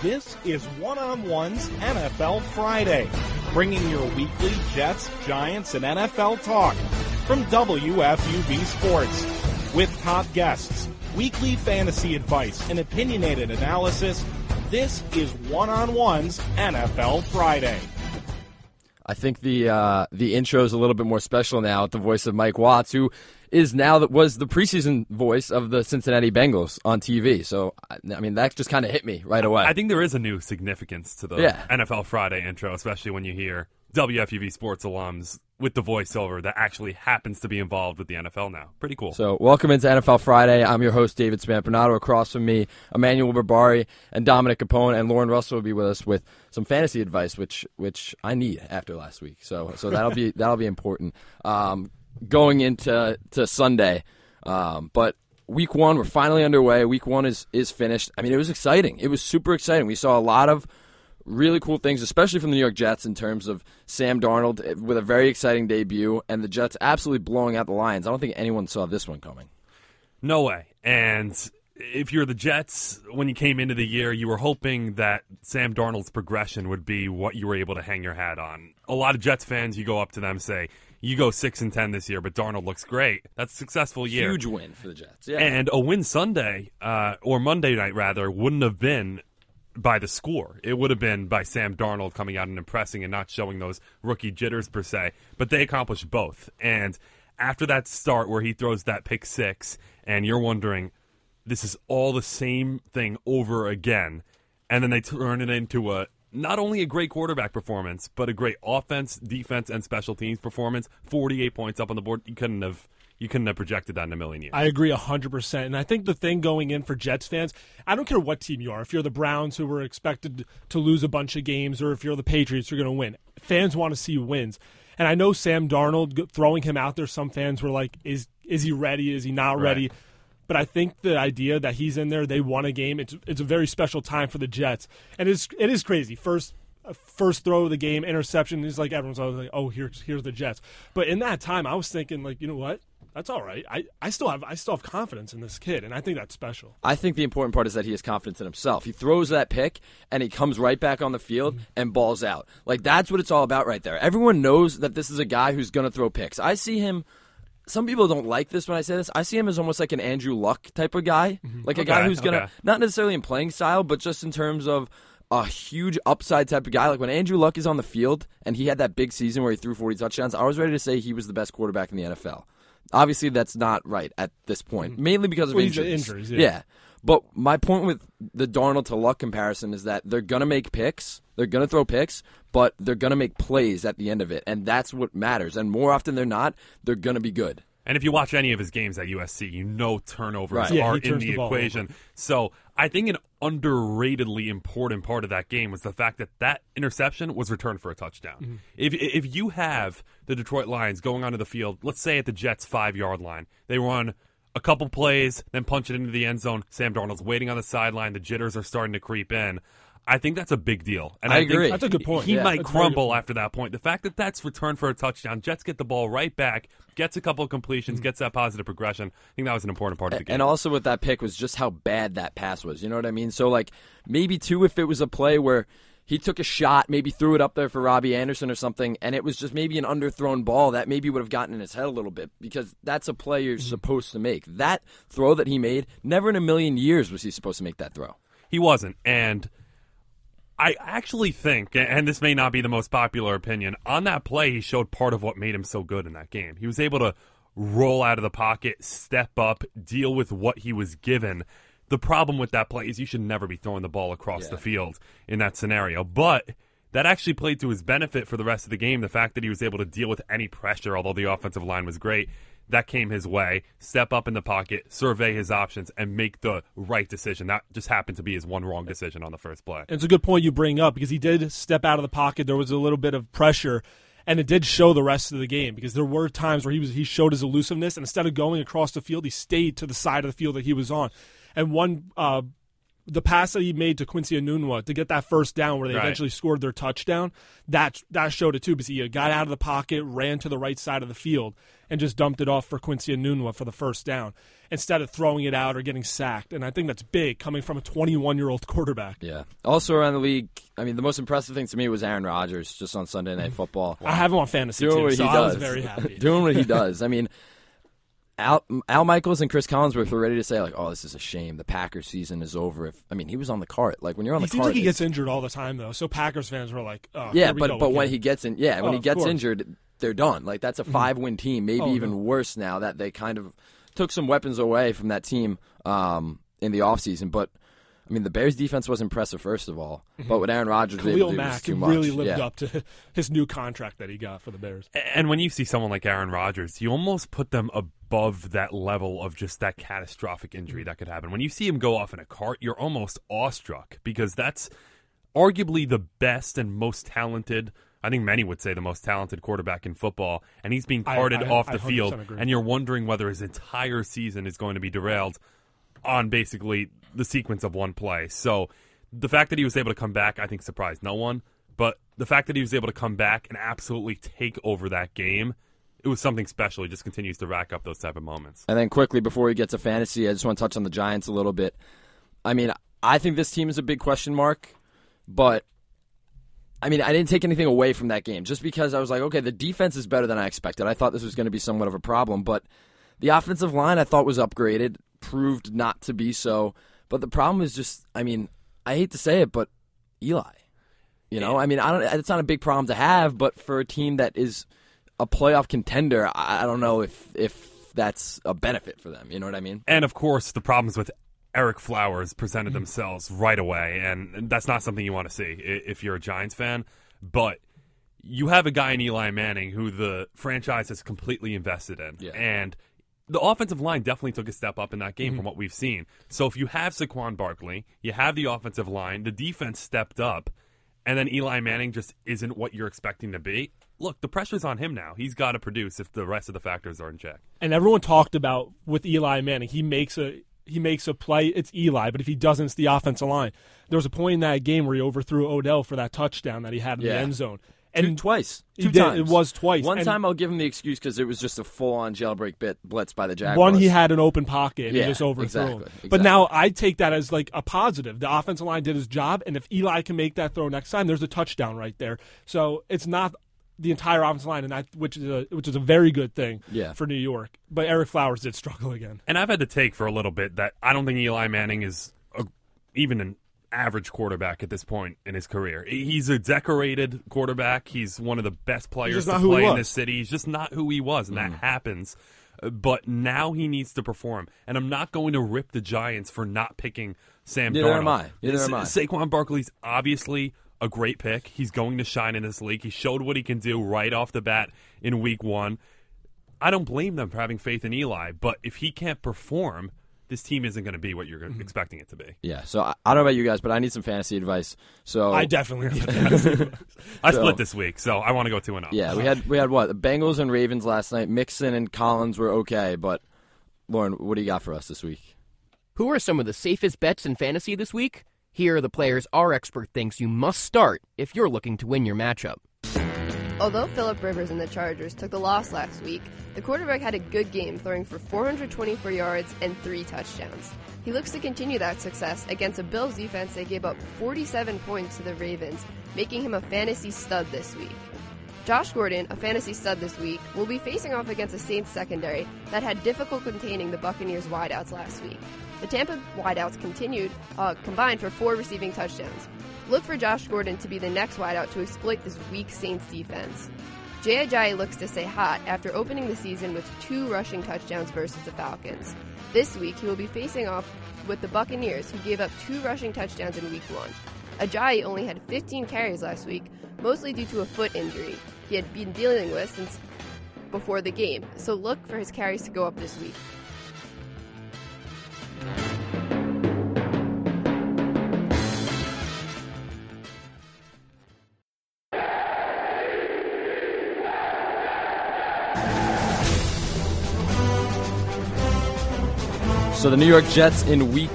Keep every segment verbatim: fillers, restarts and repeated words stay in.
This is One-on-One's N F L Friday, bringing your weekly Jets, Giants, and N F L talk from W F U V Sports. With top guests, weekly fantasy advice, and opinionated analysis, this is One-on-One's N F L Friday. I think the uh, the intro is a little bit more special now at the voice of Mike Watts, who is now that was the preseason voice of the Cincinnati Bengals on T V. So, I mean, that just kind of hit me right away. I think there is a new significance to the yeah. N F L Friday intro, especially when you hear W F U V Sports alums with the voiceover that actually happens to be involved with the N F L now. Pretty cool. So welcome into N F L Friday. I'm your host, David Spampinato. Across from me, Emmanuel Barbari and Dominic Capone, and Lauren Russell will be with us with some fantasy advice, which which I need after last week. So so that'll be that'll be important um, going into to Sunday. Um, but week one, we're finally underway. Week one is is finished. I mean, it was exciting. It was super exciting. We saw a lot of really cool things, especially from the New York Jets in terms of Sam Darnold with a very exciting debut and the Jets absolutely blowing out the Lions. I don't think anyone saw this one coming. No way. And if you're the Jets, when you came into the year, you were hoping that Sam Darnold's progression would be what you were able to hang your hat on. A lot of Jets fans, you go up to them and say, you go six and ten this year, but Darnold looks great. That's a successful year. Huge win for the Jets. Yeah. And a win Sunday, uh, or Monday night rather, wouldn't have been by the score. It would have been by Sam Darnold coming out and impressing and not showing those rookie jitters per se, but they accomplished both. And after that start where he throws that pick six and you're wondering, this is all the same thing over again, and then they turn it into a not only a great quarterback performance, but a great offense, defense, and special teams performance. forty-eight points up on the board. You couldn't have You couldn't have projected that in a million years. I agree one hundred percent. And I think the thing going in for Jets fans, I don't care what team you are. If you're the Browns, who were expected to lose a bunch of games, or if you're the Patriots, who are going to win. Fans want to see wins. And I know Sam Darnold, throwing him out there, some fans were like, is is he ready? Is he not ready? Right. But I think the idea that he's in there, they won a game. It's it's a very special time for the Jets. And it's, it is crazy. First First throw of the game, interception. It's like everyone's always like, oh, here's here's the Jets. But in that time, I was thinking, like, you know what? That's all right. I, I still have I still have confidence in this kid, and I think that's special. I think the important part is that he has confidence in himself. He throws that pick, and he comes right back on the field mm-hmm. and balls out. Like, that's what it's all about right there. Everyone knows that this is a guy who's going to throw picks. I see him – some people don't like this when I say this. I see him as almost like an Andrew Luck type of guy, mm-hmm. like a okay, guy who's going to okay. – not necessarily in playing style, but just in terms of – a huge upside type of guy. Like when Andrew Luck is on the field and he had that big season where he threw forty touchdowns, I was ready to say he was the best quarterback in the N F L. Obviously, that's not right at this point, mainly because of well, injuries. injuries yeah. yeah. But my point with the Darnold to Luck comparison is that they're going to make picks. They're going to throw picks, but they're going to make plays at the end of it. And that's what matters. And more often than not, they're going to be good. And if you watch any of his games at U S C, you know turnovers right. yeah, are in the, the equation. Over. So I think an underratedly important part of that game was the fact that that interception was returned for a touchdown. Mm-hmm. If if you have the Detroit Lions going onto the field, let's say at the Jets' five-yard line, they run a couple plays, then punch it into the end zone. Sam Darnold's waiting on the sideline. The jitters are starting to creep in. I think that's a big deal. And I, I agree. Think that's a good point. He yeah, might crumble after that point. The fact that that's returned for a touchdown, Jets get the ball right back, gets a couple of completions, mm-hmm. gets that positive progression. I think that was an important part of the game. And also with that pick was just how bad that pass was. You know what I mean? So, like, maybe, too, if it was a play where he took a shot, maybe threw it up there for Robbie Anderson or something, and it was just maybe an underthrown ball that maybe would have gotten in his head a little bit because that's a play you're mm-hmm. supposed to make. That throw that he made, never in a million years was he supposed to make that throw. He wasn't. And I actually think, and this may not be the most popular opinion, on that play he showed part of what made him so good in that game. He was able to roll out of the pocket, step up, deal with what he was given. The problem with that play is you should never be throwing the ball across yeah. the field in that scenario. But that actually played to his benefit for the rest of the game, the fact that he was able to deal with any pressure, although the offensive line was great. That came his way, step up in the pocket, survey his options, and make the right decision. That just happened to be his one wrong decision on the first play. And it's a good point you bring up because he did step out of the pocket. There was a little bit of pressure, and it did show the rest of the game because there were times where he was he showed his elusiveness, and instead of going across the field, he stayed to the side of the field that he was on. And one uh, the pass that he made to Quincy Enunwa to get that first down where they right. eventually scored their touchdown, that that showed it too, because he got out of the pocket, ran to the right side of the field, and just dumped it off for Quincy Enunwa for the first down instead of throwing it out or getting sacked. And I think that's big coming from a twenty-one-year-old quarterback. Yeah. Also around the league, I mean, the most impressive thing to me was Aaron Rodgers just on Sunday Night Football. Wow. I have him on fantasy Doing too, what so he I does. was very happy. Doing what he does. I mean, Al, Al Michaels and Chris Collinsworth were ready to say, like, oh, this is a shame. The Packers season is over. If I mean, he was on the cart. Like, when you're on he the cart. Like he gets injured all the time, though. So Packers fans were like, oh, yeah, here we but, go but when he gets in, yeah, oh, when he gets injured, they're done. Like, that's a five-win team, maybe oh, even no. worse now that they kind of took some weapons away from that team um, in the offseason. But, I mean, the Bears' defense was impressive, first of all. Mm-hmm. But what Aaron Rodgers Khalil was able to do Mack was too much. really lived yeah. up to his new contract that he got for the Bears. And when you see someone like Aaron Rodgers, you almost put them above that level of just that catastrophic injury that could happen. When you see him go off in a cart, you're almost awestruck because that's arguably the best and most talented, I think many would say the most talented quarterback in football, and he's being carted I, I, off the field, agree. and you're wondering whether his entire season is going to be derailed on basically the sequence of one play. So the fact that he was able to come back, I think, surprised no one. But the fact that he was able to come back and absolutely take over that game, it was something special. He just continues to rack up those type of moments. And then quickly, before we get to fantasy, I just want to touch on the Giants a little bit. I mean, I think this team is a big question mark, but I mean, I didn't take anything away from that game just because I was like, okay, the defense is better than I expected. I thought this was going to be somewhat of a problem, but the offensive line I thought was upgraded, proved not to be so. But the problem is just, I mean, I hate to say it, but Eli. You know, yeah. I mean, I don't. It's not a big problem to have, but for a team that is a playoff contender, I don't know if if that's a benefit for them. You know what I mean? And, of course, the problems with Eric Flowers presented themselves right away, and that's not something you want to see if you're a Giants fan. But you have a guy in Eli Manning who the franchise is completely invested in, yeah. and the offensive line definitely took a step up in that game mm-hmm. from what we've seen. So if you have Saquon Barkley, you have the offensive line, the defense stepped up, and then Eli Manning just isn't what you're expecting to be. Look, the pressure's on him now. He's got to produce if the rest of the factors are in check. And everyone talked about with Eli Manning, he makes a He makes a play, it's Eli, but if he doesn't, it's the offensive line. There was a point in that game where he overthrew Odell for that touchdown that he had in yeah. the end zone. And Two, twice. Two did, times. It was twice. One and time I'll give him the excuse because it was just a full-on jailbreak bit blitz by the Jaguars. One, he had an open pocket and yeah, he just overthrew exactly, him. Exactly. But now I take that as like a positive. The offensive line did his job, and if Eli can make that throw next time, there's a touchdown right there. So it's not the entire offensive line, and that which is a which is a very good thing yeah. for New York. But Eric Flowers did struggle again. And I've had to take for a little bit that I don't think Eli Manning is a, even an average quarterback at this point in his career. He's a decorated quarterback. He's one of the best players to play in this city. He's just not who he was, and mm. that happens. But now he needs to perform. And I'm not going to rip the Giants for not picking Sam Darnold. Neither am I. Neither am I. Saquon Barkley's obviously a great pick. He's going to shine in this league. He showed what he can do right off the bat in week one. I don't blame them for having faith in Eli, but if he can't perform, this team isn't going to be what you're mm-hmm. expecting it to be. Yeah, so I, I don't know about you guys, but I need some fantasy advice. So I definitely have fantasy advice. I so, split this week, so I want to go two and oh. Yeah, we had, we had what? The Bengals and Ravens last night. Mixon and Collins were okay, but Lauren, what do you got for us this week? Who are some of the safest bets in fantasy this week? Here are the players our expert thinks you must start if you're looking to win your matchup. Although Phillip Rivers and the Chargers took the loss last week, the quarterback had a good game, throwing for four hundred twenty-four yards and three touchdowns. He looks to continue that success against a Bills defense that gave up forty-seven points to the Ravens, making him a fantasy stud this week. Josh Gordon, a fantasy stud this week, will be facing off against a Saints secondary that had difficulty containing the Buccaneers wideouts last week. The Tampa wideouts continued, uh, combined for four receiving touchdowns. Look for Josh Gordon to be the next wideout to exploit this weak Saints defense. Jay Ajayi looks to stay hot after opening the season with two rushing touchdowns versus the Falcons. This week, he will be facing off with the Buccaneers, who gave up two rushing touchdowns in week one. Ajayi only had fifteen carries last week, mostly due to a foot injury he had been dealing with since before the game, so look for his carries to go up this week. So the New York Jets in week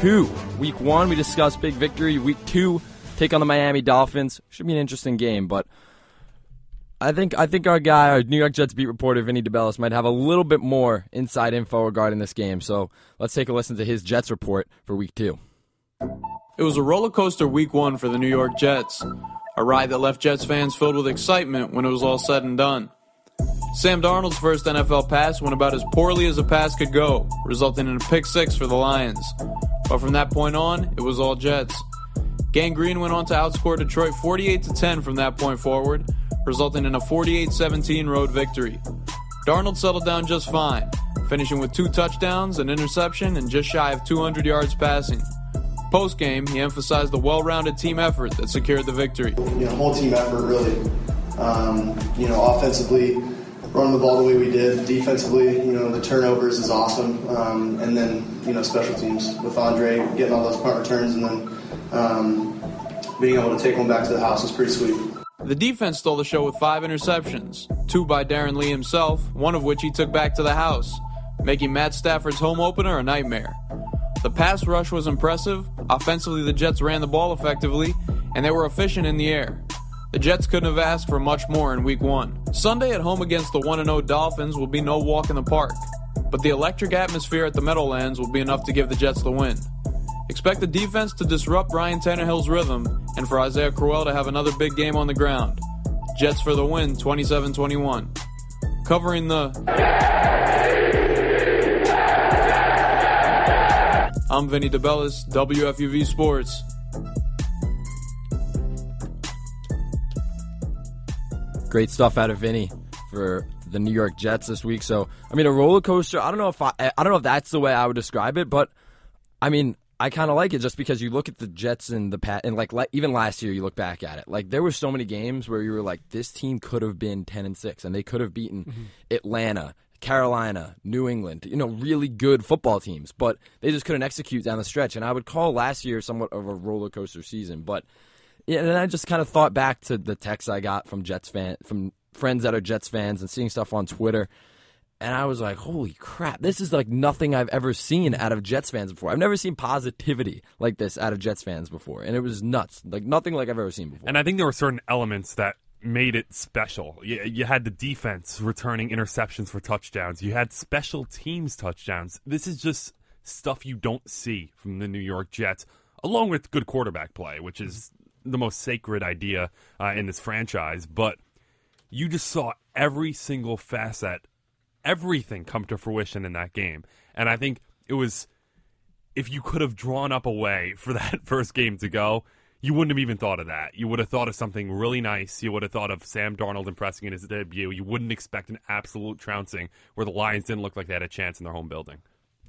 two Week one, we discussed big victory. Week two, take on the Miami Dolphins. Should be an interesting game, but I think I think our guy, our New York Jets beat reporter Vinny DeBellis, might have a little bit more inside info regarding this game. So let's take a listen to his Jets report for Week two. It was a roller coaster Week one for the New York Jets, a ride that left Jets fans filled with excitement when it was all said and done. Sam Darnold's first N F L pass went about as poorly as a pass could go, resulting in a pick six for the Lions. But from that point on, it was all Jets. Gangrene went on to outscore Detroit forty-eight to ten from that point forward, resulting in a forty-eight seventeen road victory. Darnold settled down just fine, finishing with two touchdowns, an interception, and just shy of two hundred yards passing. Post-game, he emphasized the well-rounded team effort that secured the victory. You know, whole team effort, really. Um, you know, offensively, running the ball the way we did. Defensively, you know, the turnovers is awesome. Um, and then, you know, special teams with Andre getting all those punt returns and then um, being able to take one back to the house was pretty sweet. The defense stole the show with five interceptions, two by Darren Lee himself, one of which he took back to the house, making Matt Stafford's home opener a nightmare. The pass rush was impressive. Offensively, the Jets ran the ball effectively, and they were efficient in the air. The Jets couldn't have asked for much more in Week one. Sunday at home against the one and oh Dolphins will be no walk in the park, but the electric atmosphere at the Meadowlands will be enough to give the Jets the win. Expect the defense to disrupt Ryan Tannehill's rhythm and for Isaiah Crowell to have another big game on the ground. Jets for the win, twenty-seven twenty-one. Covering the... I'm Vinny DeBellis, W F U V Sports. Great stuff out of Vinny for the New York Jets this week. So, I mean, a roller coaster. I don't know if I, I don't know if that's the way I would describe it, but I mean, I kind of like it just because you look at the Jets and the pat and like even last year, you look back at it. Like there were so many games where you were like, this team could have been ten and six, and they could have beaten mm-hmm. Atlanta, Carolina, New England. You know, really good football teams, but they just couldn't execute down the stretch. And I would call last year somewhat of a roller coaster season, but. Yeah, and I just kind of thought back to the texts I got from Jets fan, from friends that are Jets fans and seeing stuff on Twitter, and I was like, holy crap, this is like nothing I've ever seen out of Jets fans before. I've never seen positivity like this out of Jets fans before, and it was nuts, like nothing like I've ever seen before. And I think there were certain elements that made it special. You, you had the defense returning interceptions for touchdowns. You had special teams touchdowns. This is just stuff you don't see from the New York Jets, along with good quarterback play, which is... the most sacred idea uh, in this franchise, but you just saw every single facet, everything come to fruition in that game. And I think it was, if you could have drawn up a way for that first game to go, you wouldn't have even thought of that. You would have thought of something really nice. You would have thought of Sam Darnold impressing in his debut. You wouldn't expect an absolute trouncing where the Lions didn't look like they had a chance in their home building.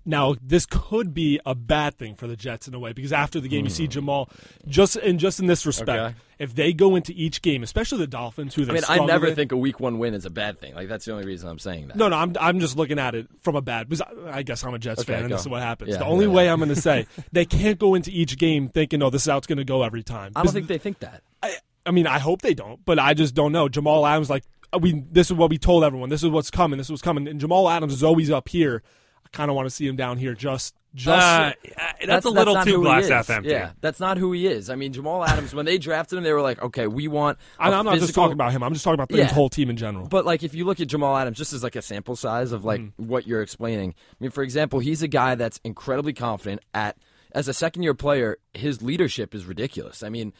Now, this could be a bad thing for the Jets in a way, because after the game, you see Jamal, just and just in this respect, okay. If they go into each game, especially the Dolphins, who they I mean, I never with, think a Week One win is a bad thing. Like that's the only reason I'm saying that. No, no, I'm I'm just looking at it from a bad. Because I, I guess I'm a Jets okay, fan, and go. This is what happens. Yeah, the only yeah, way yeah. I'm going to say they can't go into each game thinking, "Oh, this is how it's going to go every time." I don't think they think that. I, I mean, I hope they don't, but I just don't know. Jamal Adams, like we, this is what we told everyone. This is what's coming. This is what's coming. And Jamal Adams is always up here. I kind of want to see him down here. Just, just uh, that's, that's a little that's too glass half empty. Yeah, that's not who he is. I mean, Jamal Adams. When they drafted him, they were like, okay, we want. I'm not physical... just talking about him. I'm just talking about the yeah. whole team in general. But like, if you look at Jamal Adams, just as like a sample size of like mm. what you're explaining. I mean, for example, he's a guy that's incredibly confident at as a second year player. His leadership is ridiculous. I mean.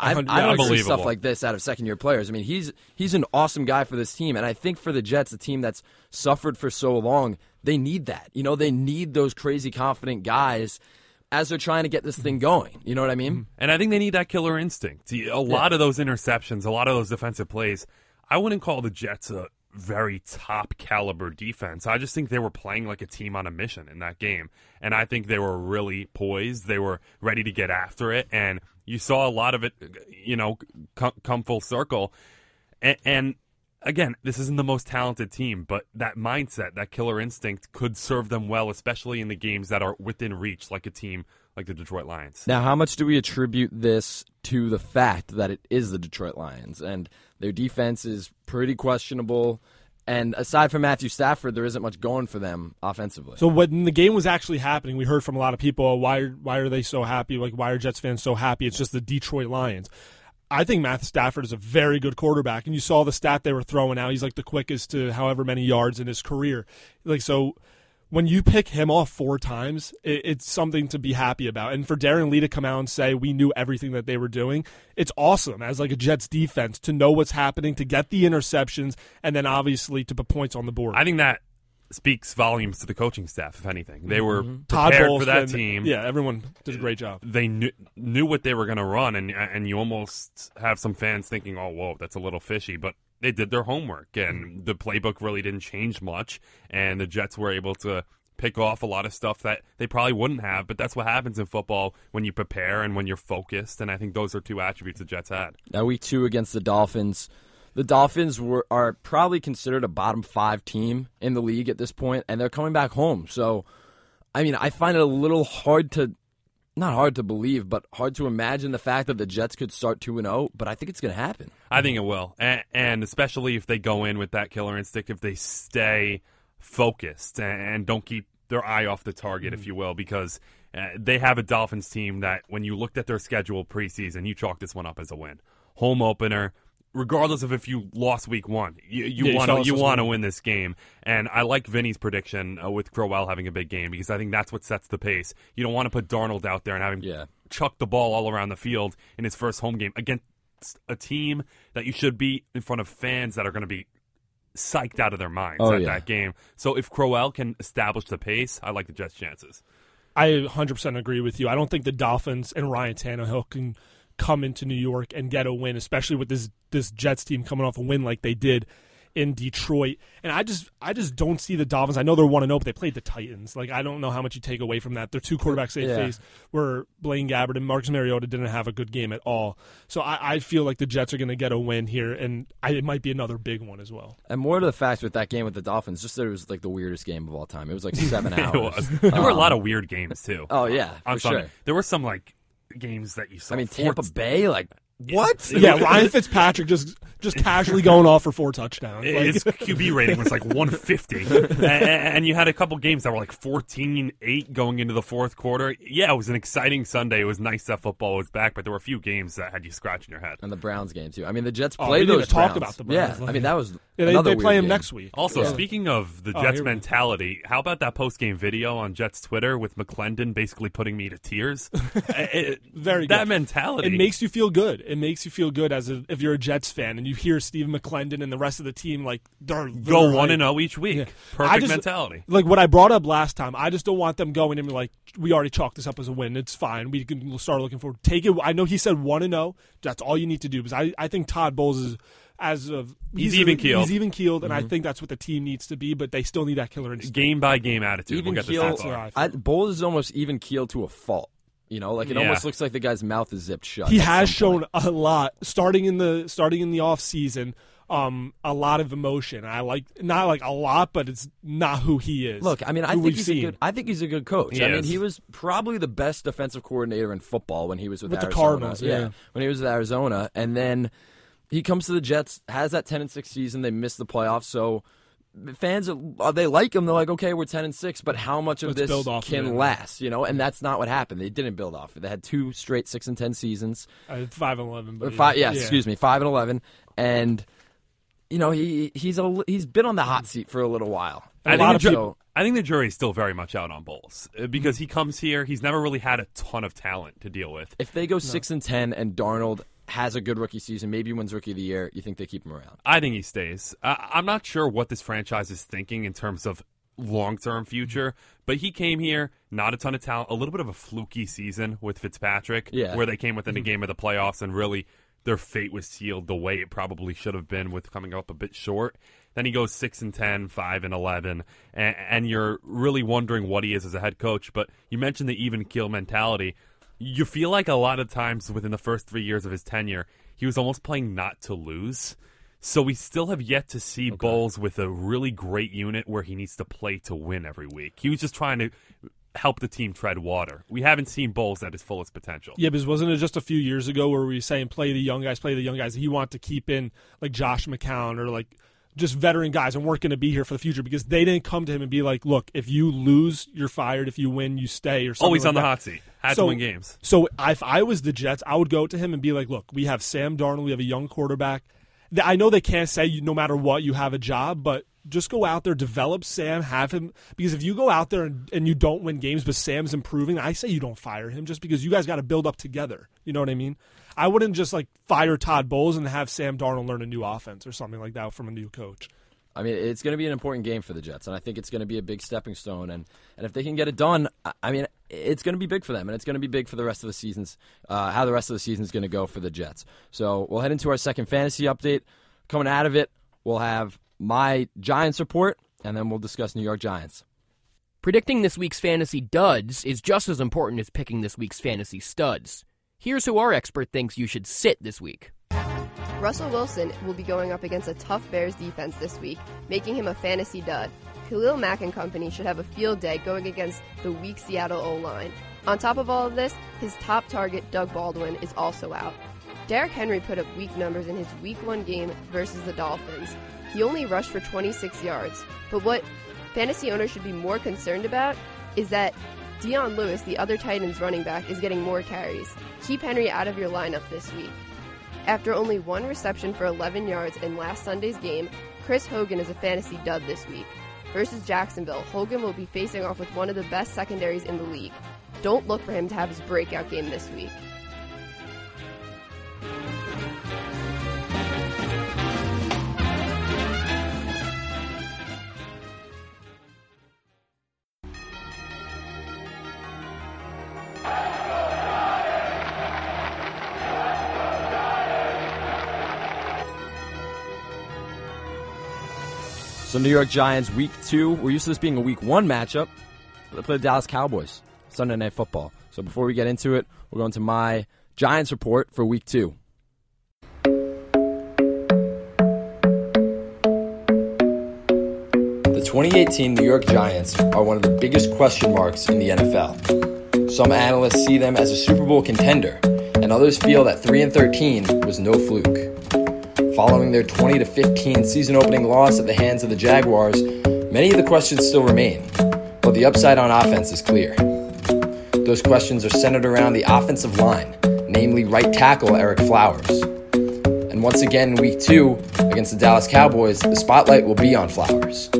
I, I don't see stuff like this out of second-year players. I mean, he's he's an awesome guy for this team, and I think for the Jets, a team that's suffered for so long, they need that. You know, they need those crazy confident guys as they're trying to get this thing going. You know what I mean? And I think they need that killer instinct. A lot yeah. of those interceptions, a lot of those defensive plays, I wouldn't call the Jets a very top-caliber defense. I just think they were playing like a team on a mission in that game, and I think they were really poised. They were ready to get after it, and... you saw a lot of it, you know, come, come full circle. And, and, again, this isn't the most talented team, but that mindset, that killer instinct could serve them well, especially in the games that are within reach, like a team like the Detroit Lions. Now, how much do we attribute this to the fact that it is the Detroit Lions? And their defense is pretty questionable. And aside from Matthew Stafford, there isn't much going for them offensively. So when the game was actually happening, we heard from a lot of people, why are, why are they so happy? Like, why are Jets fans so happy? It's just the Detroit Lions. I think Matt Stafford is a very good quarterback, and you saw the stat they were throwing out. He's like the quickest to however many yards in his career. Like, so when you pick him off four times, it, it's something to be happy about. And for Darren Lee to come out and say we knew everything that they were doing, it's awesome as like a Jets defense to know what's happening, to get the interceptions, and then obviously to put points on the board. I think that speaks volumes to the coaching staff, if anything. They were mm-hmm. prepared Todd for that and, team. Yeah, everyone did a great job. They knew knew what they were going to run, and and you almost have some fans thinking, oh, whoa, that's a little fishy. But they did their homework, and the playbook really didn't change much, and the Jets were able to pick off a lot of stuff that they probably wouldn't have, but that's what happens in football when you prepare and when you're focused, and I think those are two attributes the Jets had. Now week two against the Dolphins. The Dolphins were, are probably considered a bottom five team in the league at this point, and they're coming back home. So, I mean, I find it a little hard to, not hard to believe, but hard to imagine the fact that the Jets could start two and oh, but I think it's going to happen. I think it will, and, and especially if they go in with that killer instinct, if they stay focused and don't keep their eye off the target, mm-hmm. if you will, because uh, they have a Dolphins team that when you looked at their schedule preseason, you chalked this one up as a win. Home opener. Regardless of if you lost week one, you, you yeah, want to you want to win this game. And I like Vinny's prediction uh, with Crowell having a big game because I think that's what sets the pace. You don't want to put Darnold out there and have him yeah. chuck the ball all around the field in his first home game against a team that you should beat in front of fans that are going to be psyched out of their minds oh, at yeah. that game. So if Crowell can establish the pace, I like the Jets' chances. I one hundred percent agree with you. I don't think the Dolphins and Ryan Tannehill can – come into New York and get a win, especially with this this Jets team coming off a win like they did in Detroit. And I just I just don't see the Dolphins. I know they're one and zero, but they played the Titans. Like I don't know how much you take away from that. Their two quarterbacks they yeah. faced were Blaine Gabbert and Marcus Mariota didn't have a good game at all. So I, I feel like the Jets are going to get a win here, and I, it might be another big one as well. And more to the fact with that game with the Dolphins, just that it was like the weirdest game of all time. It was like seven hours. It was. There um, were a lot of weird games too. Oh yeah, for sure. There were some like. Games that you saw. I mean, Tampa four... Bay, like, what? Yeah, Ryan Fitzpatrick just just casually going off for four touchdowns. Like... His Q B rating was like one fifty. and, and you had a couple games that were like fourteen eight going into the fourth quarter. Yeah, it was an exciting Sunday. It was nice that football was back, but there were a few games that had you scratching your head. And the Browns game, too. I mean, the Jets played oh, those Browns. Talk about the Browns. Yeah, like... I mean, that was yeah, they, another they play weird him game. Next week. Also, yeah. speaking of the Jets oh, mentality, how about that post-game video on Jets Twitter with McClendon basically putting me to tears? it, Very that good. That mentality. It makes you feel good. It makes you feel good as a, if you're a Jets fan and you hear Steve McClendon and the rest of the team like they're, they're go one and zero each week. Yeah. Perfect just, mentality. Like what I brought up last time, I just don't want them going and be like, we already chalked this up as a win. It's fine. We can we'll start looking forward. Take it. I know he said one and zero. That's all you need to do because I, I think Todd Bowles is. As of he's, he's even keeled, he's even keeled, and mm-hmm. I think that's what the team needs to be. But they still need that killer instinct. Game by game attitude. Even we'll keeled, Bowles is almost even keeled to a fault. You know, like it yeah. almost looks like the guy's mouth is zipped shut. He has shown point. a lot starting in the starting in the off season. Um, a lot of emotion. I like not like a lot, but it's not who he is. Look, I mean, I think he's seen. a good. I think he's a good coach. He I is. mean, he was probably the best defensive coordinator in football when he was with, with Arizona. the Cardinals. Yeah. yeah, when he was with Arizona, and then. He comes to the Jets, has that ten and six season. They miss the playoffs, so fans are, they like him. They're like, okay, we're ten and six, but how much of Let's this can of last? You know, and that's not what happened. They didn't build off it. They had two straight six and ten seasons. Uh, five and eleven, but five, yeah, yeah, excuse me, five and eleven, and you know he he's a, he's been on the hot seat for a little while. A I lot of people. I think the jury is still very much out on Bowles because he comes here. He's never really had a ton of talent to deal with. If they go no. six and ten, and Darnold. Has a good rookie season, maybe wins rookie of the year, you think they keep him around? I think he stays. Uh, I'm not sure what this franchise is thinking in terms of long-term future, but he came here, not a ton of talent, a little bit of a fluky season with Fitzpatrick, yeah. where they came within a game of the playoffs and really their fate was sealed the way it probably should have been with coming up a bit short. Then he goes six and ten, five and eleven, and, and you're really wondering what he is as a head coach, but you mentioned the even keel mentality. You feel like a lot of times within the first three years of his tenure, he was almost playing not to lose. So we still have yet to see okay. Bowles with a really great unit where he needs to play to win every week. He was just trying to help the team tread water. We haven't seen Bowles at his fullest potential. Yeah, because wasn't it just a few years ago where we were saying play the young guys, play the young guys? He wanted to keep in like Josh McCown or like just veteran guys and weren't going to be here for the future because they didn't come to him and be like, look, if you lose, you're fired. If you win, you stay or something. Always like on that. The hot seat. Had so, to win games. So if I was the Jets, I would go to him and be like, look, we have Sam Darnold. We have a young quarterback. I know they can't say you, no matter what, you have a job, but just go out there, develop Sam, have him. Because if you go out there and, and you don't win games, but Sam's improving, I say you don't fire him just because you guys got to build up together. You know what I mean? I wouldn't just like fire Todd Bowles and have Sam Darnold learn a new offense or something like that from a new coach. I mean, it's going to be an important game for the Jets, and I think it's going to be a big stepping stone. And, and if they can get it done, I mean, it's going to be big for them, and it's going to be big for the rest of the seasons, uh, how the rest of the season is going to go for the Jets. So we'll head into our second fantasy update. Coming out of it, we'll have my Giants report, and then we'll discuss New York Giants. Predicting this week's fantasy duds is just as important as picking this week's fantasy studs. Here's who our expert thinks you should sit this week. Russell Wilson will be going up against a tough Bears defense this week, making him a fantasy dud. Khalil Mack and company should have a field day going against the weak Seattle O-line. On top of all of this, his top target, Doug Baldwin, is also out. Derrick Henry put up weak numbers in his week one game versus the Dolphins. He only rushed for twenty-six yards. But what fantasy owners should be more concerned about is that Deion Lewis, the other Titans running back, is getting more carries. Keep Henry out of your lineup this week. After only one reception for eleven yards in last Sunday's game, Chris Hogan is a fantasy dud this week. Versus Jacksonville, Hogan will be facing off with one of the best secondaries in the league. Don't look for him to have his breakout game this week. So New York Giants, week two. We're used to this being a week one matchup. They play the Dallas Cowboys, Sunday Night Football. So before we get into it, we're going to my Giants report for week two. The twenty eighteen New York Giants are one of the biggest question marks in the N F L. Some analysts see them as a Super Bowl contender, and others feel that three and thirteen was no fluke. Following their twenty to fifteen season-opening loss at the hands of the Jaguars, many of the questions still remain, but the upside on offense is clear. Those questions are centered around the offensive line, namely right tackle Eric Flowers. And once again in Week two, against the Dallas Cowboys, the spotlight will be on Flowers.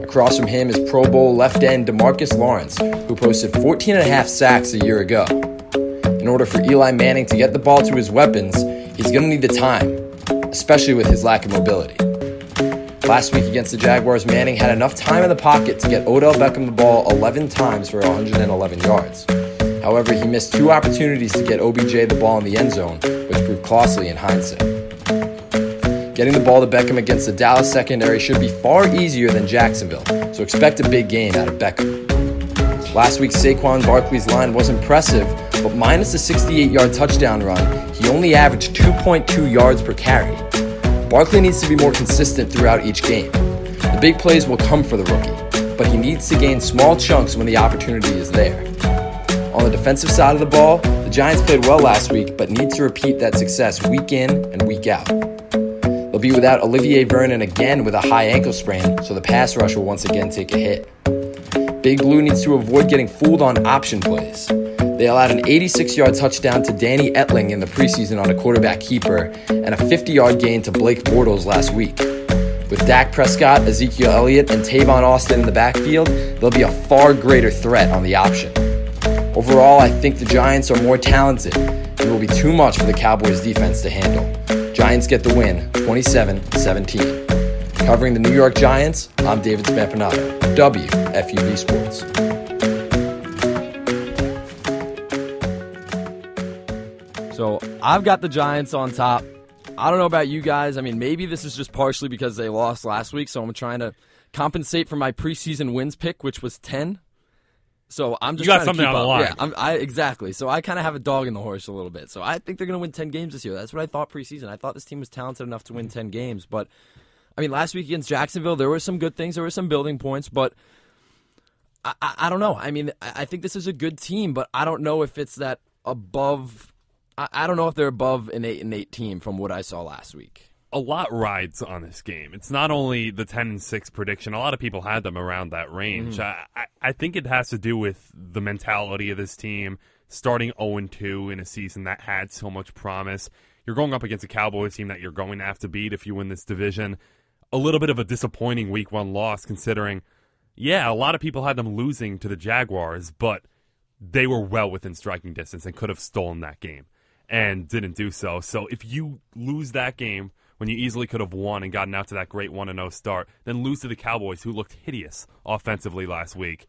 Across from him is Pro Bowl left end DeMarcus Lawrence, who posted fourteen and a half sacks a year ago. In order for Eli Manning to get the ball to his weapons, he's going to need the time, especially with his lack of mobility. Last week against the Jaguars, Manning had enough time in the pocket to get Odell Beckham the ball eleven times for one hundred eleven yards. However, he missed two opportunities to get O B J the ball in the end zone, which proved costly in hindsight. Getting the ball to Beckham against the Dallas secondary should be far easier than Jacksonville, so expect a big game out of Beckham. Last week, Saquon Barkley's line was impressive, but minus the sixty-eight-yard touchdown run, he only averaged two point two yards per carry. Barkley needs to be more consistent throughout each game. The big plays will come for the rookie, but he needs to gain small chunks when the opportunity is there. On the defensive side of the ball, the Giants played well last week, but need to repeat that success week in and week out. They'll be without Olivier Vernon again with a high ankle sprain, so the pass rush will once again take a hit. Big Blue needs to avoid getting fooled on option plays. They allowed an eighty-six-yard touchdown to Danny Etling in the preseason on a quarterback keeper and a fifty-yard gain to Blake Bortles last week. With Dak Prescott, Ezekiel Elliott, and Tavon Austin in the backfield, they'll be a far greater threat on the option. Overall, I think the Giants are more talented and will be too much for the Cowboys' defense to handle. Giants get the win, twenty-seven seventeen. Covering the New York Giants, I'm David Spampinato, W F U V Sports. So I've got the Giants on top. I don't know about you guys. I mean, maybe this is just partially because they lost last week, so I'm trying to compensate for my preseason wins pick, which was ten. So I'm just you got something on the line. Yeah, I'm, I, exactly. So I kind of have a dog in the horse a little bit. So I think they're going to win ten games this year. That's what I thought preseason. I thought this team was talented enough to win ten games. But, I mean, last week against Jacksonville, there were some good things. There were some building points, but I, I, I don't know. I mean, I, I think this is a good team, but I don't know if it's that above – I don't know if they're above an eight and eight team from what I saw last week. a lot rides on this game. It's not only the ten and six prediction. A lot of people had them around that range. Mm. I, I think it has to do with the mentality of this team, starting oh and two in a season that had so much promise. You're going up against a Cowboys team that you're going to have to beat if you win this division. A little bit of a disappointing week one loss considering, yeah, a lot of people had them losing to the Jaguars, but they were well within striking distance and could have stolen that game and didn't do so. So if you lose that game when you easily could have won and gotten out to that great one and oh start, then lose to the Cowboys, who looked hideous offensively last week,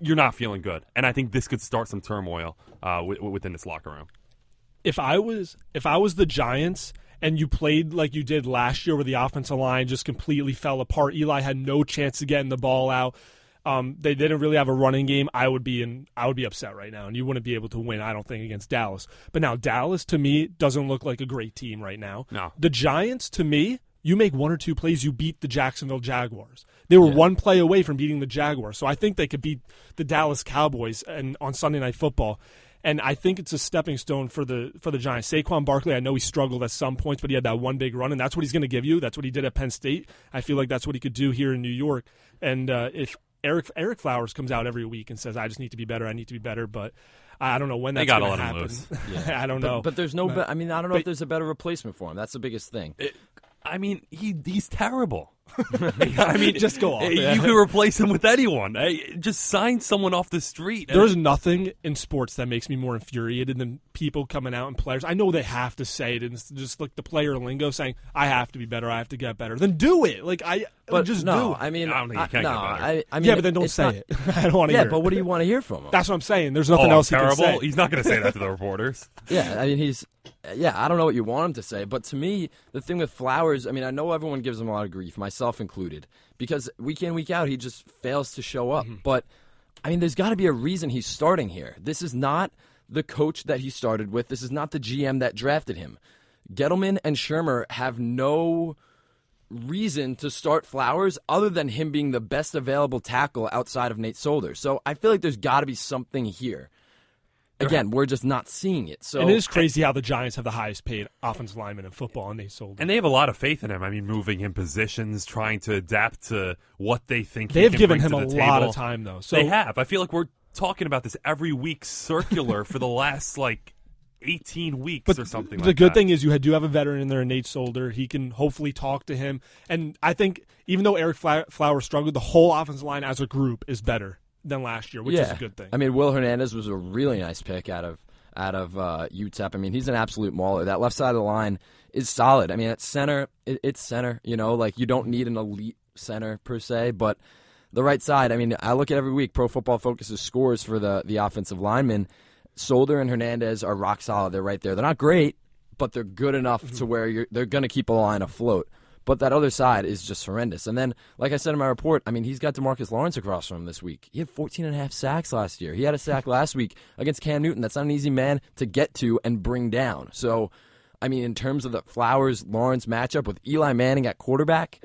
you're not feeling good. And I think this could start some turmoil uh, w- within this locker room. If I was if I was the Giants and you played like you did last year where the offensive line just completely fell apart, Eli had no chance of getting the ball out, Um, they didn't really have a running game, I would be in, I would be upset right now, and you wouldn't be able to win, I don't think, against Dallas. But now Dallas, to me, doesn't look like a great team right now. No. The Giants, to me, you make one or two plays, you beat the Jacksonville Jaguars. They were yeah. one play away from beating the Jaguars, so I think they could beat the Dallas Cowboys and on Sunday Night Football. And I think it's a stepping stone for the for the Giants. Saquon Barkley, I know he struggled at some points, but he had that one big run, and that's what he's going to give you. That's what he did at Penn State. I feel like that's what he could do here in New York. And uh, if Eric Eric Flowers comes out every week and says, I just need to be better, I need to be better, but I don't know when that's going to happen. They got to let him loose. Yeah. I don't but, know. But there's no, be- I mean, I don't know but, if there's a better replacement for him. That's the biggest thing. It, I mean, he he's terrible. I mean, just go on. You could replace him with anyone. Just sign someone off the street. There's nothing in sports that makes me more infuriated than people coming out and players. I know they have to say it, and it's just like the player lingo saying, "I have to be better. I have to get better." Then do it. Like I, but just no, do. I mean, I don't think you can I, no, get better. I, I mean, yeah, but then don't say not, it. I don't want to. Yeah, hear but it. What do you want to hear from him? That's what I'm saying. There's nothing oh, else terrible. He can say. He's not going to say that to the reporters. Yeah, I mean, he's. Yeah, I don't know what you want him to say, but to me, the thing with Flowers, I mean, I know everyone gives him a lot of grief, myself included, because week in, week out, he just fails to show up. Mm-hmm. But, I mean, there's got to be a reason he's starting here. This is not the coach that he started with. This is not the G M that drafted him. Gettleman and Shermer have no reason to start Flowers other than him being the best available tackle outside of Nate Solder. So I feel like there's got to be something here. Again, we're just not seeing it. So and it is crazy how the Giants have the highest paid offensive lineman in football, and they sold him. And they have a lot of faith in him. I mean, moving him positions, trying to adapt to what they think they he can bring to the table. They've given him a lot of time, though. So they have. I feel like we're talking about this every week circular for the last, like, eighteen weeks but or something like that. The good thing is you do have a veteran in there, Nate Solder. He can hopefully talk to him. And I think even though Eric Flowers struggled, the whole offensive line as a group is better than last year, which yeah. is a good thing. I mean, Will Hernandez was a really nice pick out of out of uh, U T E P. I mean, he's an absolute mauler. That left side of the line is solid. I mean, at center, it, it's center. You know, like you don't need an elite center per se, but the right side. I mean, I look at every week. Pro Football Focus's scores for the the offensive linemen. Solder and Hernandez are rock solid. They're right there. They're not great, but they're good enough mm-hmm. to where you're, they're going to keep a line afloat. But that other side is just horrendous. And then, like I said in my report, I mean, he's got DeMarcus Lawrence across from him this week. He had fourteen and a half sacks last year. He had a sack last week against Cam Newton. That's not an easy man to get to and bring down. So, I mean, in terms of the Flowers-Lawrence matchup with Eli Manning at quarterback,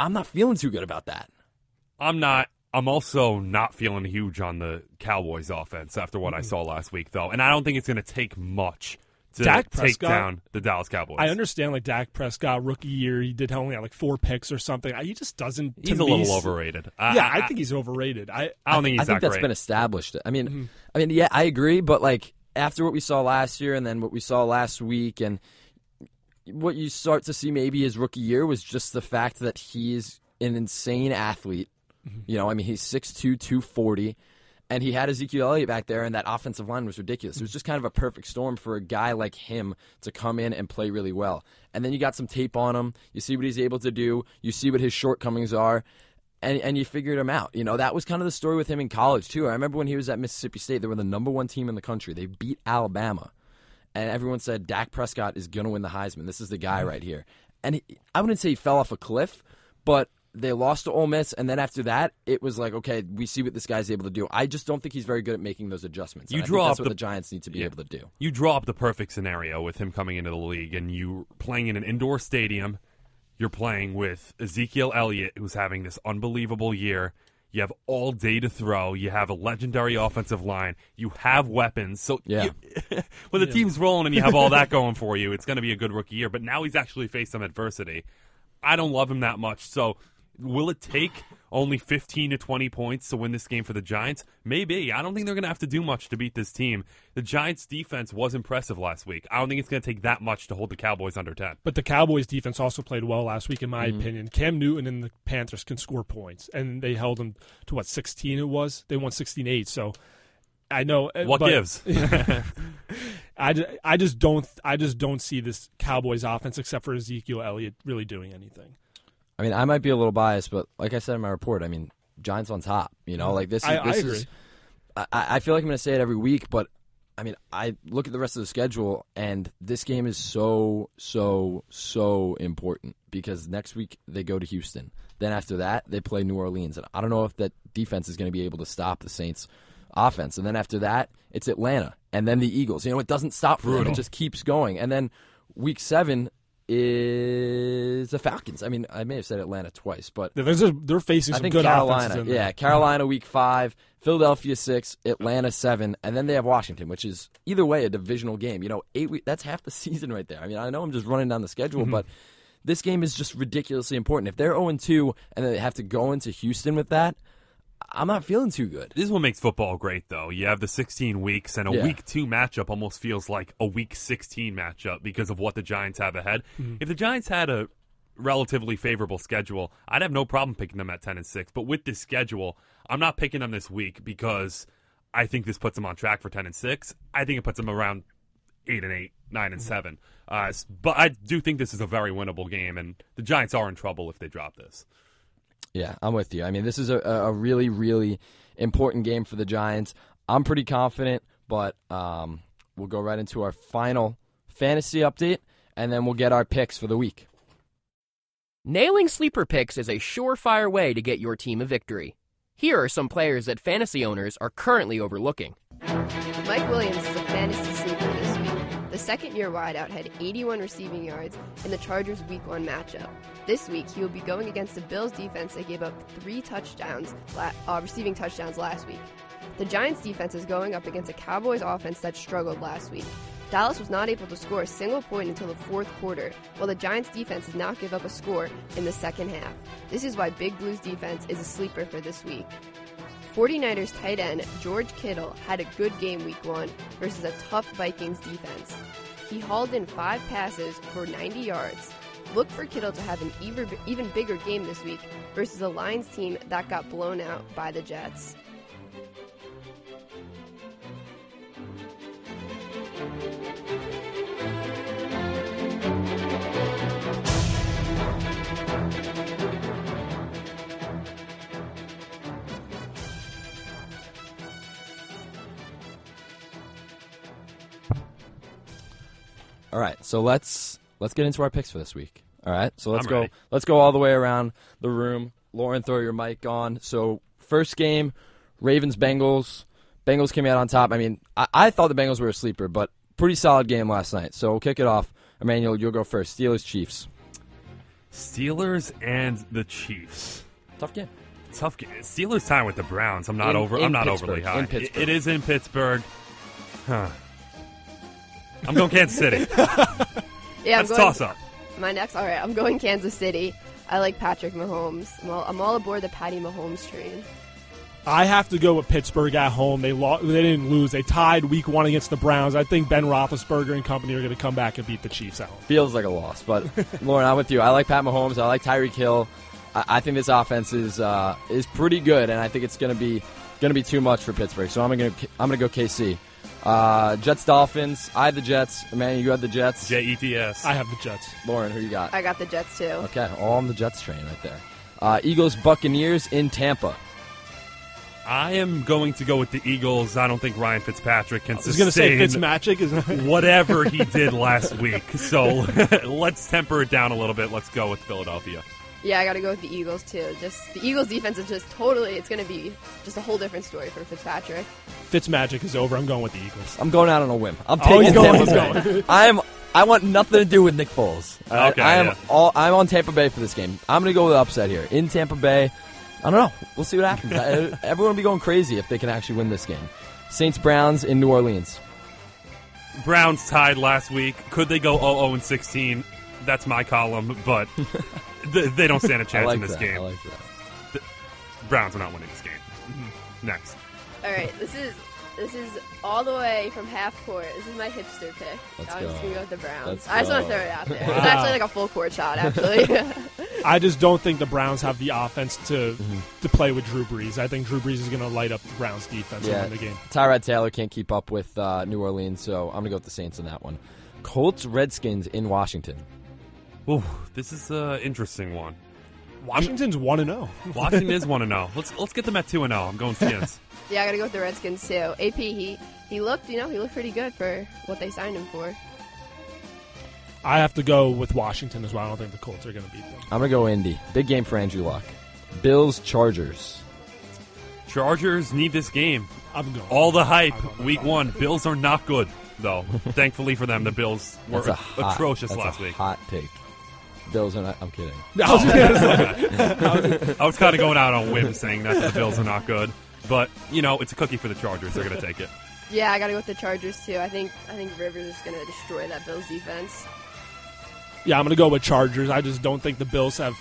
I'm not feeling too good about that. I'm not. I'm also not feeling huge on the Cowboys offense after what mm-hmm. I saw last week, though. And I don't think it's going to take much to Dak take Prescott, down the Dallas Cowboys. I understand, like, Dak Prescott, rookie year, he did only have, like, four picks or something. He just doesn't. He's a me, little overrated. I, yeah, I, I think he's overrated. I, I don't think he's I that think that's great. Been established. I mean, mm-hmm. I mean, yeah, I agree, but, like, after what we saw last year and then what we saw last week and what you start to see maybe his rookie year was just the fact that he is an insane athlete. Mm-hmm. You know, I mean, he's six two, two forty. And he had Ezekiel Elliott back there, and that offensive line was ridiculous. It was just kind of a perfect storm for a guy like him to come in and play really well. And then you got some tape on him. You see what he's able to do. You see what his shortcomings are, and, and you figured him out. You know, that was kind of the story with him in college, too. I remember when he was at Mississippi State, they were the number one team in the country. They beat Alabama. And everyone said, Dak Prescott is going to win the Heisman. This is the guy right here. And he, I wouldn't say he fell off a cliff, but they lost to Ole Miss, and then after that, it was like, okay, we see what this guy's able to do. I just don't think he's very good at making those adjustments. You draw I think that's up what the, the Giants need to be yeah, able to do. You draw up the perfect scenario with him coming into the league, and you playing in an indoor stadium. You're playing with Ezekiel Elliott, who's having this unbelievable year. You have all day to throw. You have a legendary offensive line. You have weapons. So yeah. you, when the yeah. team's rolling and you have all that going for you, it's going to be a good rookie year. But now he's actually faced some adversity. I don't love him that much. So will it take only fifteen to twenty points to win this game for the Giants? Maybe. I don't think they're going to have to do much to beat this team. The Giants' defense was impressive last week. I don't think it's going to take that much to hold the Cowboys under ten. But the Cowboys' defense also played well last week, in my mm. opinion. Cam Newton and the Panthers can score points, and they held them to, what, sixteen it was? They won sixteen eight, so I know. What but, gives? I, I, just don't, I just don't see this Cowboys offense, except for Ezekiel Elliott, really doing anything. I mean, I might be a little biased, but like I said in my report, I mean, Giants on top. You know, like this is. I, this I agree. Is, I, I feel like I'm going to say it every week, but I mean, I look at the rest of the schedule, and this game is so, so, so important because next week they go to Houston. Then after that, they play New Orleans, and I don't know if that defense is going to be able to stop the Saints' offense. And then after that, it's Atlanta, and then the Eagles. You know, it doesn't stop for them; it just keeps going. And then week seven is the Falcons. I mean, I may have said Atlanta twice, but a, they're facing some good Carolina, offenses in there. Yeah, Carolina week five, Philadelphia six, Atlanta seven, and then they have Washington, which is either way a divisional game. You know, eight week, that's half the season right there. I mean, I know I'm just running down the schedule, mm-hmm. but this game is just ridiculously important. If they're oh and two and they have to go into Houston with that, I'm not feeling too good. This is what makes football great, though. You have the sixteen weeks, and a yeah. week two matchup almost feels like a week sixteen matchup because of what the Giants have ahead. Mm-hmm. If the Giants had a relatively favorable schedule, I'd have no problem picking them at ten and six. But with this schedule, I'm not picking them this week because I think this puts them on track for ten and six. I think it puts them around eight and eight, nine and seven. Uh, but I do think this is a very winnable game, and the Giants are in trouble if they drop this. Yeah, I'm with you. I mean, this is a, a really, really important game for the Giants. I'm pretty confident, but um, we'll go right into our final fantasy update, and then we'll get our picks for the week. Nailing sleeper picks is a surefire way to get your team a victory. Here are some players that fantasy owners are currently overlooking. Mike Williams is a fantasy sleeper this week. The second-year wideout had eighty-one receiving yards in the Chargers' Week one matchup. This week, he will be going against the Bills' defense that gave up three touchdowns, uh, receiving touchdowns last week. The Giants' defense is going up against a Cowboys' offense that struggled last week. Dallas was not able to score a single point until the fourth quarter, while the Giants' defense did not give up a score in the second half. This is why Big Blue's defense is a sleeper for this week. forty-niners tight end George Kittle had a good game week one versus a tough Vikings defense. He hauled in five passes for ninety yards. Look for Kittle to have an even, even bigger game this week versus a Lions team that got blown out by the Jets. All right, so let's... Let's get into our picks for this week. All right, so let's I'm go. Ready. Let's go all the way around the room. Lauren, throw your mic on. So first game, Ravens Bengals. Bengals came out on top. I mean, I, I thought the Bengals were a sleeper, but pretty solid game last night. So we'll kick it off. Emmanuel, you'll go first. Steelers Chiefs. Steelers and the Chiefs. Tough game. Tough game. Steelers time with the Browns. I'm not in, over. In I'm not Pittsburgh. overly high. In Pittsburgh. It, it is in Pittsburgh. Huh. I'm going Kansas City. Yeah, I'm That's going, toss up. My next, all right, I'm going Kansas City. I like Patrick Mahomes. I'm all, I'm all aboard the Patty Mahomes train. I have to go with Pittsburgh at home. They lo- they didn't lose. They tied week one against the Browns. I think Ben Roethlisberger and company are going to come back and beat the Chiefs at home. Feels like a loss, but Lauren, I'm with you. I like Pat Mahomes. I like Tyreek Hill. I, I think this offense is uh, is pretty good, and I think it's going to be going to be too much for Pittsburgh. So I'm going to I'm going to go K C. Uh, Jets, Dolphins. I have the Jets. Amanda, you have the Jets. J E T S. I have the Jets. Lauren, who you got? I got the Jets, too. Okay, all on the Jets train right there. Uh, Eagles, Buccaneers in Tampa. I am going to go with the Eagles. I don't think Ryan Fitzpatrick can sustain I was going to say Fitzmagic is whatever he did last week. So let's temper it down a little bit. Let's go with Philadelphia. Yeah, I got to go with the Eagles, too. Just the Eagles' defense is just totally, it's going to be just a whole different story for Fitzpatrick. Fitzmagic is over. I'm going with the Eagles. I'm going out on a whim. I'm taking oh, Tampa going, Bay. I am. I want nothing to do with Nick Foles. Right? Okay, I am yeah. all. I'm on Tampa Bay for this game. I'm going to go with the upset here in Tampa Bay. I don't know. We'll see what happens. Everyone will be going crazy if they can actually win this game. Saints-Browns in New Orleans. Browns tied last week. Could they go oh and sixteen? That's my column, but th- they don't stand a chance like in this that. game. I like that. The Browns are not winning this game. Next. All right, this is this is all the way from half court. This is my hipster pick. Let's I'm go. just going to go with the Browns. Let's I just go. want to throw it out there. Wow. It's actually like a full court shot, actually. I just don't think the Browns have the offense to mm-hmm. to play with Drew Brees. I think Drew Brees is going to light up the Browns' defense yeah. and win the game. Tyrod Taylor can't keep up with uh, New Orleans, so I'm going to go with the Saints in that one. Colts-Redskins in Washington. Ooh, this is an interesting one. Washington's one and oh. Washington is one and oh. Let's let's get them at two and oh. I'm going Skins. Yeah, I got to go with the Redskins, too. A P, he, he looked, you know, he looked pretty good for what they signed him for. I have to go with Washington as well. I don't think the Colts are going to beat them. I'm going to go Indy. Big game for Andrew Luck. Bills, Chargers. Chargers need this game. I'm going. All the hype, week one. Bills are not good, though. Thankfully for them, the Bills were hot, atrocious that's last a week. Hot take. Bills are not. I'm kidding. I was, was, was kind of going out on a whim saying that the Bills are not good. But, you know, it's a cookie for the Chargers. They're going to take it. Yeah, I got to go with the Chargers, too. I think I think Rivers is going to destroy that Bills defense. Yeah, I'm going to go with Chargers. I just don't think the Bills have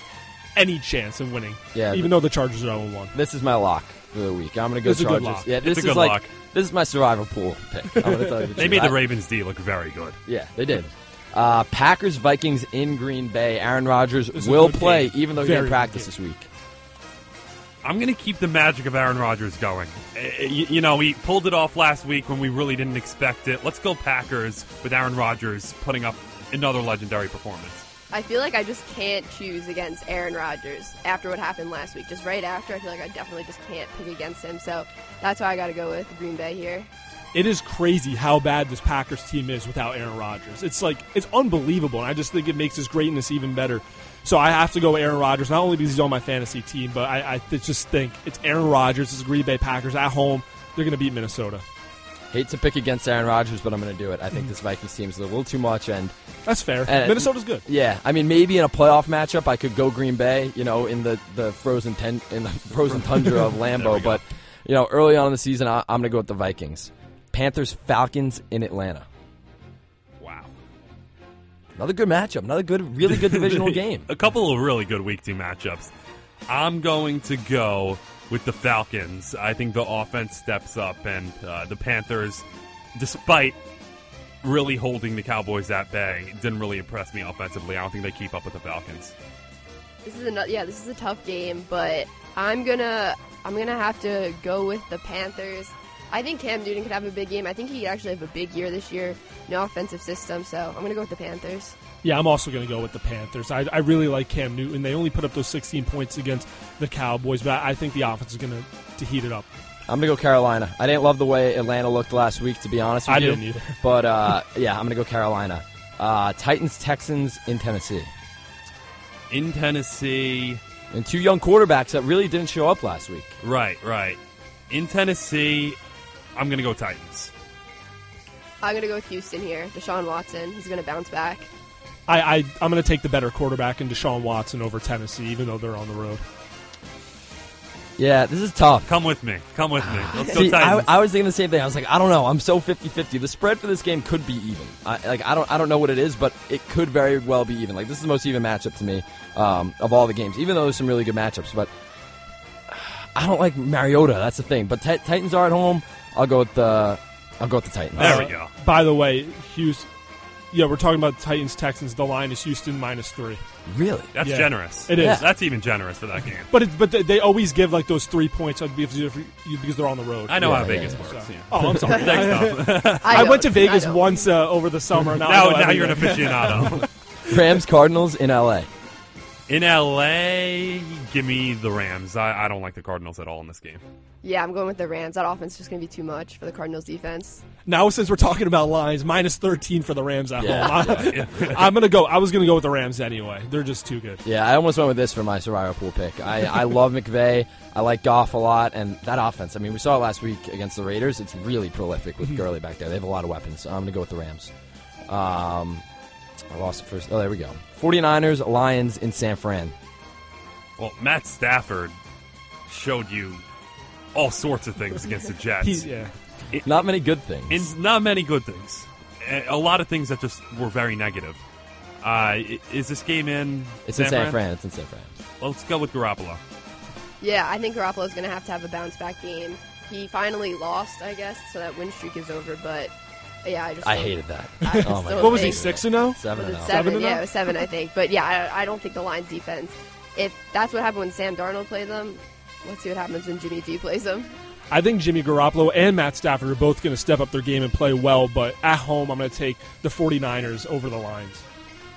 any chance of winning, yeah, even though the Chargers are oh and one. This is my lock for the week. I'm going to go this Chargers. Is yeah, this it's a good is like lock. This is my survival pool pick. I'm gonna tell you the they made the Ravens D look very good. Yeah, they did. Uh, Packers Vikings in Green Bay. Aaron Rodgers this will play, game. even though very he didn't practice this week. I'm going to keep the magic of Aaron Rodgers going. You, you know, he pulled it off last week when we really didn't expect it. Let's go Packers with Aaron Rodgers putting up another legendary performance. I feel like I just can't choose against Aaron Rodgers after what happened last week. Just right after, I feel like I definitely just can't pick against him. So that's why I got to go with Green Bay here. It is crazy how bad this Packers team is without Aaron Rodgers. It's like, it's unbelievable. And I just think it makes his greatness even better. So I have to go Aaron Rodgers, not only because he's on my fantasy team, but I, I just think it's Aaron Rodgers. It's Green Bay Packers at home. They're going to beat Minnesota. Hate to pick against Aaron Rodgers, but I'm going to do it. I think this Vikings team is a little too much. and That's fair. And Minnesota's good. Yeah. I mean, maybe in a playoff matchup, I could go Green Bay, you know, in the, the, frozen, ten, in the frozen tundra of Lambeau. But, you know, early on in the season, I, I'm going to go with the Vikings. Panthers, Falcons in Atlanta. Wow. Another good matchup. Another good, really good divisional game. A couple of really good week two matchups. I'm going to go with the Falcons. I think the offense steps up, and uh, the Panthers, despite really holding the Cowboys at bay, didn't really impress me offensively. I don't think they keep up with the Falcons. This is a, yeah, this is a tough game, but I'm gonna I'm gonna have to go with the Panthers. I think Cam Newton could have a big game. I think he could actually have a big year this year. No offensive system, so I'm gonna go with the Panthers. Yeah, I'm also going to go with the Panthers. I, I really like Cam Newton. They only put up those sixteen points against the Cowboys, but I think the offense is going to, to heat it up. I'm going to go Carolina. I didn't love the way Atlanta looked last week, to be honest with I you. I didn't either. But, uh, yeah, I'm going to go Carolina. Uh, Titans, Texans in Tennessee. In Tennessee. And two young quarterbacks that really didn't show up last week. Right, right. In Tennessee, I'm going to go Titans. I'm going to go with Houston here. Deshaun Watson. He's going to bounce back. I, I, I'm going to take the better quarterback in Deshaun Watson over Tennessee, even though they're on the road. Yeah, this is tough. Come with me. Come with me. Let's See, go Titans. I, I was thinking the same thing. I was like, I don't know. I'm so fifty-fifty. The spread for this game could be even. I, like, I don't I don't know what it is, but it could very well be even. Like, this is the most even matchup to me um, of all the games, even though there's some really good matchups. But I don't like Mariota. That's the thing. But t- Titans are at home. I'll go with the, I'll go with the Titans. There uh, we go. By the way, Houston. Yeah, we're talking about the Titans-Texans. The line is Houston minus three. Really? That's yeah. generous. It is. Yeah. That's even generous for that game. But it, but they always give like those three points because they're on the road. I know yeah, how yeah, Vegas yeah, works. So. Yeah. Oh, I'm sorry. Thanks, Tom. I, I went to Vegas once uh, over the summer. Now, now, now you're an aficionado. Rams-Cardinals in L A. In L A, give me the Rams. I, I don't like the Cardinals at all in this game. Yeah, I'm going with the Rams. That offense is just going to be too much for the Cardinals defense. Now, since we're talking about lines, minus thirteen for the Rams at yeah, home. I, yeah, yeah. I'm gonna go. I was going to go with the Rams anyway. They're just too good. Yeah, I almost went with this for my survival pool pick. I, I love McVay. I like Goff a lot. And that offense, I mean, we saw it last week against the Raiders. It's really prolific with Gurley back there. They have a lot of weapons. So I'm going to go with the Rams. Um, I lost the first. Oh, there we go. forty-niners, Lions in San Fran. Well, Matt Stafford showed you all sorts of things against the Jets. He, yeah. It, not many good things. It's not many good things. A lot of things that just were very negative. Uh, is this game in It's San in San Fran? Fran. It's in San Fran. Well, let's go with Garoppolo. Yeah, I think Garoppolo's going to have to have a bounce-back game. He finally lost, I guess, so that win streak is over, but... Yeah, I just. I hated that. I oh my what was he, six and zero? Seven and zero. Seven, yeah, it was seven, I think. But yeah, I, I don't think the Lions' defense. If that's what happened when Sam Darnold played them, let's see what happens when Jimmy G plays them. I think Jimmy Garoppolo and Matt Stafford are both going to step up their game and play well. But at home, I'm going to take the 49ers over the Lions.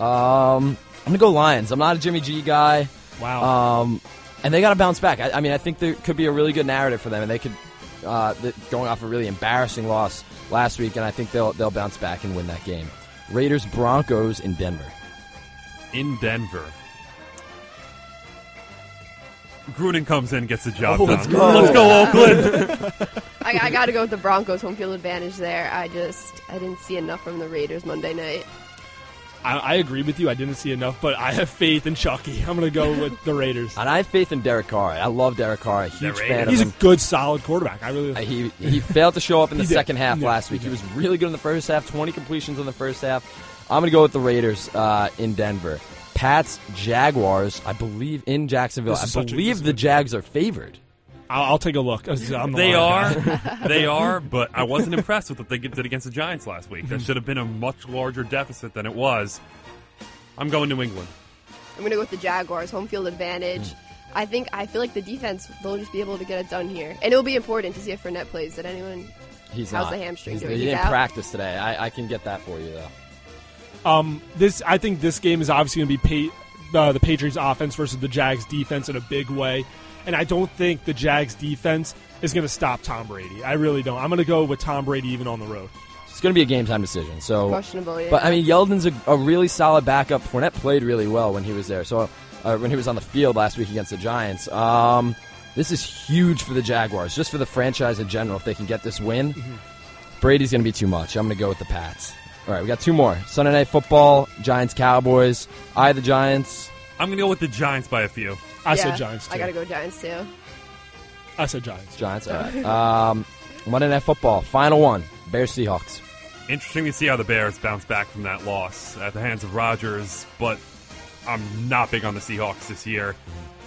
Um, I'm going to go Lions. I'm not a Jimmy G guy. Wow. Um, and they got to bounce back. I, I mean, I think there could be a really good narrative for them, and they could. Uh, going off a really embarrassing loss last week, and I think they'll they'll bounce back and win that game. Raiders Broncos in Denver. In Denver, Gruden comes in, gets the job oh, done. Let's go, let's go Oakland. I, I got to go with the Broncos home field advantage there. I just I didn't see enough from the Raiders Monday night. I, I agree with you. I didn't see enough, but I have faith in Chucky. I'm going to go with the Raiders. And I have faith in Derek Carr. I love Derek Carr. A huge fan of him. He's a good, solid quarterback. I really. Uh, he he failed to show up in the second half yeah, last week. He, he was really good in the first half. twenty completions in the first half. I'm going to go with the Raiders uh, in Denver. Pats Jaguars. I believe in Jacksonville. I believe a, the Jags are favored. I'll, I'll take a look. I'm the they are, they are, but I wasn't impressed with what they did against the Giants last week. That should have been a much larger deficit than it was. I'm going New England. I'm going to go with the Jaguars, home field advantage. Mm. I think I feel like the defense, they'll just be able to get it done here, and it'll be important to see if Fournette plays. Did anyone? He's how's not. The hamstring? He's, doing? He He's didn't out? Practice today. I, I can get that for you though. Um, this I think this game is obviously going to be pa- uh, the Patriots offense versus the Jags defense in a big way. And I don't think the Jags' defense is going to stop Tom Brady. I really don't. I'm going to go with Tom Brady even on the road. It's going to be a game-time decision. So questionable, yeah. But, I mean, Yeldon's a, a really solid backup. Fournette played really well when he was there. So uh, when he was on the field last week against the Giants. Um, this is huge for the Jaguars, just for the franchise in general. If they can get this win, mm-hmm. Brady's going to be too much. I'm going to go with the Pats. All right, we got two more. Sunday Night Football, Giants-Cowboys. I, the Giants. I'm going to go with the Giants by a few. I yeah, said Giants, too. I got to go Giants, too. I said Giants. Giants, all right. um, Monday Night Football, final one, Bears-Seahawks. Interesting to see how the Bears bounce back from that loss at the hands of Rodgers, but I'm not big on the Seahawks this year.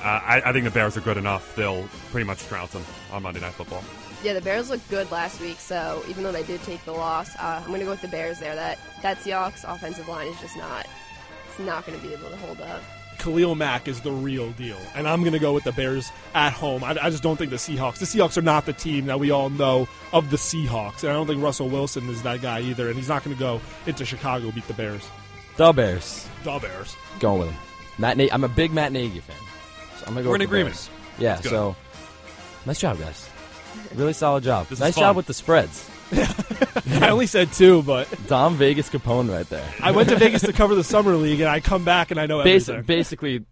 Uh, I, I think the Bears are good enough. They'll pretty much trounce them on Monday Night Football. Yeah, the Bears looked good last week, so even though they did take the loss, uh, I'm going to go with the Bears there. That, that Seahawks offensive line is just not, it's not going to be able to hold up. Khalil Mack is the real deal, and I'm going to go with the Bears at home. I, I just don't think the Seahawks. The Seahawks are not the team that we all know of the Seahawks, and I don't think Russell Wilson is that guy either, and he's not going to go into Chicago beat the Bears. The Bears. The Bears. Going with him. Matt Na- I'm a big Matt Nagy fan. So I'm gonna go We're with in agreement. Bears. Yeah, so nice job, guys. Really solid job. This nice job with the spreads. I only said two, but Dom Vegas Capone right there. I went to Vegas to cover the summer league, and I come back and I know Basi- everything. Basically,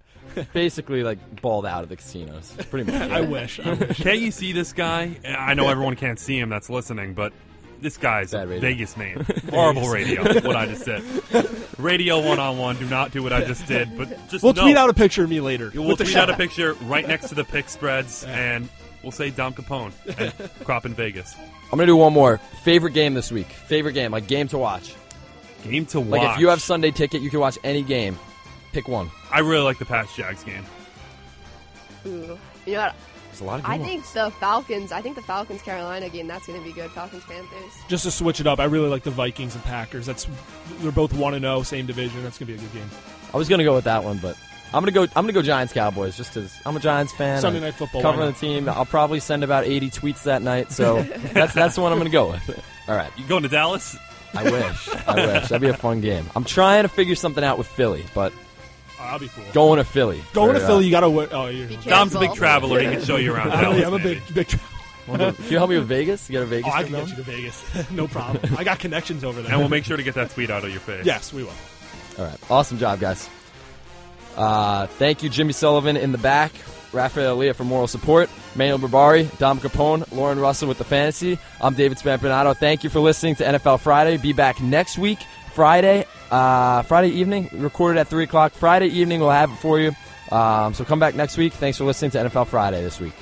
basically like balled out of the casinos. Pretty much. Yeah. I wish. I wish. Can't you see this guy? I know everyone can't see him that's listening, but this guy's a Vegas name. Horrible radio. What I just said. Radio one on one. Do not do what I just did. But just we'll know. Tweet out a picture of me later. We'll tweet out a picture right next to the pick spreads and. We'll say Dom Capone and crop in Vegas. I'm going to do one more. Favorite game this week. Favorite game. Like, game to watch. Game to watch. Like, if you have Sunday ticket, you can watch any game. Pick one. I really like the Pats Jags game. Ooh. You know what? There's a lot of good I ones. think the Falcons, I think the Falcons-Carolina game, that's going to be good. Falcons-Panthers. Just to switch it up, I really like the Vikings and Packers. That's They're both one and oh, same division. That's going to be a good game. I was going to go with that one, but... I'm gonna go. I'm gonna go Giants Cowboys just because I'm a Giants fan. Sunday Night Football. Covering the team. I'll probably send about eighty tweets that night. So that's that's the one I'm gonna go with. All right. You going to Dallas? I wish. I wish. That'd be a fun game. I'm trying to figure something out with Philly, but I'll be cool. Going to Philly. Going for, to Philly. Uh, you gotta. Win. Oh, you're. Dom's a big traveler. He can show you around. Dallas, I'm a big big. Tra- Can you help me with Vegas? You got a Vegas? Oh, I can get you to Vegas. No problem. I got connections over there. And we'll make sure to get that tweet out of your face. Yes, we will. All right. Awesome job, guys. Uh, thank you, Jimmy Sullivan in the back, Rafael Leah for moral support, Manuel Barbari, Dom Capone, Lauren Russell with the fantasy. I'm David Spampinato. Thank you for listening to N F L Friday. Be back next week, Friday, uh, Friday evening, recorded at three o'clock. Friday evening, we'll have it for you. Um, so come back next week. Thanks for listening to N F L Friday this week.